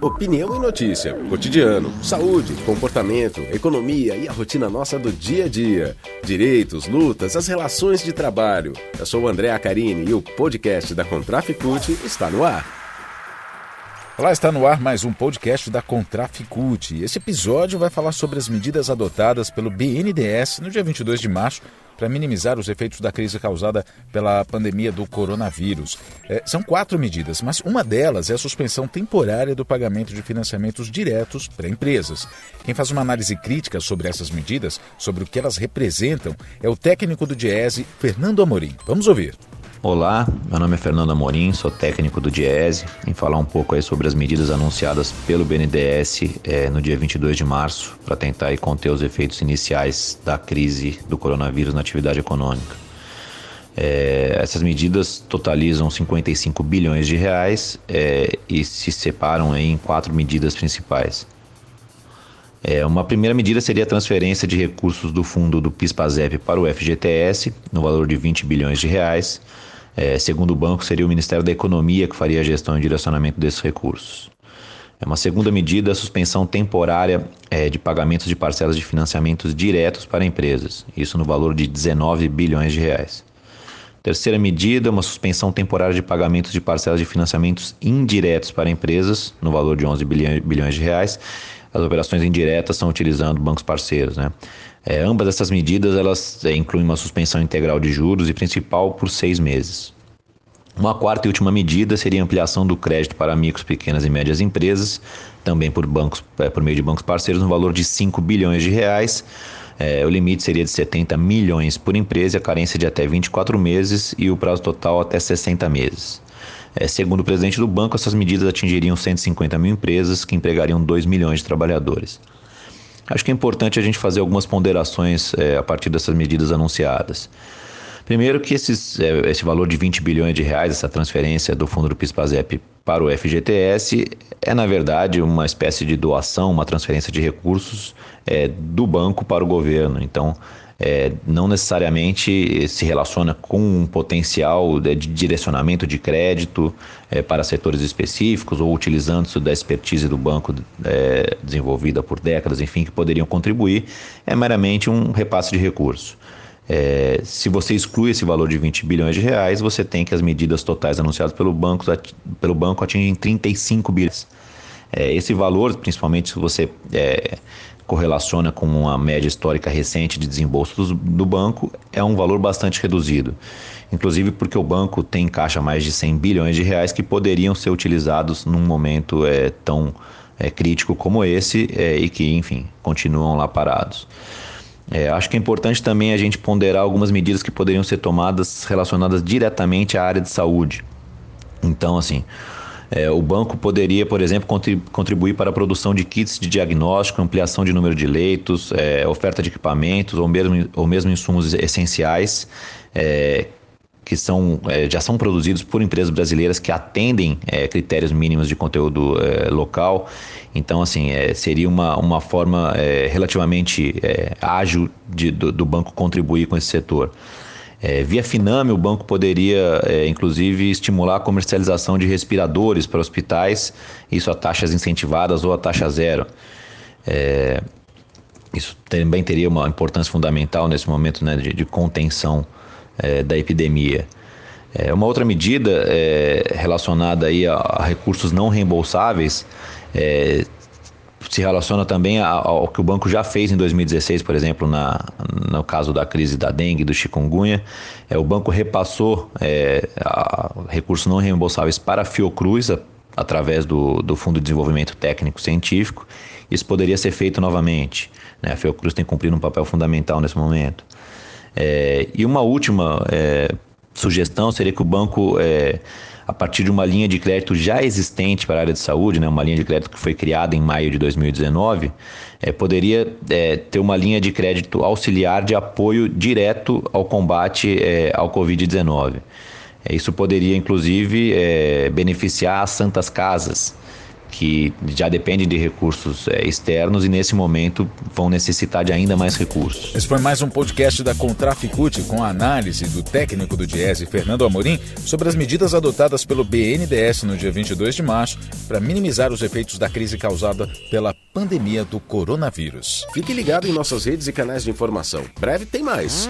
Opinião e notícia, cotidiano, saúde, comportamento, economia e a rotina nossa do dia a dia. Direitos, lutas, as relações de trabalho. Eu sou o André Acarini e o podcast da Contraficult está no ar. Lá está no ar mais um podcast da Contraficult. Esse episódio vai falar sobre as medidas adotadas pelo BNDES no dia 22 de março para minimizar os efeitos da crise causada pela pandemia do coronavírus. São 4 medidas, mas uma delas é a suspensão temporária do pagamento de financiamentos diretos para empresas. Quem faz uma análise crítica sobre essas medidas, sobre o que elas representam, é o técnico do DIEESE, Fernando Amorim. Vamos ouvir. Olá, meu nome é Fernando Amorim, sou técnico do DIEESE, em falar um pouco aí sobre as medidas anunciadas pelo BNDES no dia 22 de março para tentar aí conter os efeitos iniciais da crise do coronavírus na atividade econômica. Essas medidas totalizam 55 bilhões de reais e se separam aí em 4 medidas principais. Uma primeira medida seria a transferência de recursos do fundo do PIS-PASEP para o FGTS, no valor de 20 bilhões de reais. Segundo o banco, seria o Ministério da Economia que faria a gestão e direcionamento desses recursos. Uma segunda medida é a suspensão temporária de pagamentos de parcelas de financiamentos diretos para empresas, isso no valor de 19 bilhões de reais. Terceira medida, uma suspensão temporária de pagamentos de parcelas de financiamentos indiretos para empresas, no valor de 11 bilhões de reais. As operações indiretas estão utilizando bancos parceiros, né? Ambas essas medidas elas incluem uma suspensão integral de juros e principal por 6 meses. Uma quarta e última medida seria a ampliação do crédito para micros, pequenas e médias empresas, também por meio de bancos parceiros, no valor de 5 bilhões de reais. O limite seria de 70 milhões por empresa, a carência de até 24 meses e o prazo total até 60 meses. Segundo o presidente do banco, essas medidas atingiriam 150 mil empresas, que empregariam 2 milhões de trabalhadores. Acho que é importante a gente fazer algumas ponderações a partir dessas medidas anunciadas. Primeiro que esse valor de 20 bilhões de reais, essa transferência do fundo do PIS-PASEP para o FGTS, é na verdade uma espécie de doação, uma transferência de recursos do banco para o governo. Então, não necessariamente se relaciona com um potencial de direcionamento de crédito para setores específicos ou utilizando-se da expertise do banco desenvolvida por décadas, enfim, que poderiam contribuir, é meramente um repasse de recurso. Se você exclui esse valor de 20 bilhões de reais, você tem que as medidas totais anunciadas pelo banco atingem 35 bilhões. Esse valor, principalmente se você correlaciona com uma média histórica recente de desembolso do banco, é um valor bastante reduzido, inclusive porque o banco tem em caixa mais de 100 bilhões de reais que poderiam ser utilizados num momento tão crítico como esse e que, enfim, continuam lá parados. Acho que é importante também a gente ponderar algumas medidas que poderiam ser tomadas relacionadas diretamente à área de saúde. Então, assim, o banco poderia, por exemplo, contribuir para a produção de kits de diagnóstico, ampliação de número de leitos, oferta de equipamentos ou mesmo insumos essenciais que já são produzidos por empresas brasileiras que atendem critérios mínimos de conteúdo local. Então, assim, seria uma forma relativamente ágil do banco contribuir com esse setor. Via Finame, o banco poderia, inclusive, estimular a comercialização de respiradores para hospitais, isso a taxas incentivadas ou a taxa zero. Isso também teria uma importância fundamental nesse momento, né, de contenção da epidemia. Uma outra medida relacionada aí a recursos não reembolsáveis se relaciona também ao que o banco já fez em 2016, por exemplo, no caso da crise da dengue, do chikungunya. O banco repassou recursos não reembolsáveis para a Fiocruz, através do Fundo de Desenvolvimento Técnico Científico. Isso poderia ser feito novamente, né? A Fiocruz tem cumprido um papel fundamental nesse momento. E uma última sugestão seria que o banco, a partir de uma linha de crédito já existente para a área de saúde, né, uma linha de crédito que foi criada em maio de 2019, poderia ter uma linha de crédito auxiliar de apoio direto ao combate ao COVID-19. Isso poderia, inclusive, beneficiar as Santas Casas, que já depende de recursos externos e nesse momento vão necessitar de ainda mais recursos. Esse foi mais um podcast da Contraficult com a análise do técnico do DIEESE, Fernando Amorim, sobre as medidas adotadas pelo BNDES no dia 22 de março para minimizar os efeitos da crise causada pela pandemia do coronavírus. Fique ligado em nossas redes e canais de informação. Breve tem mais.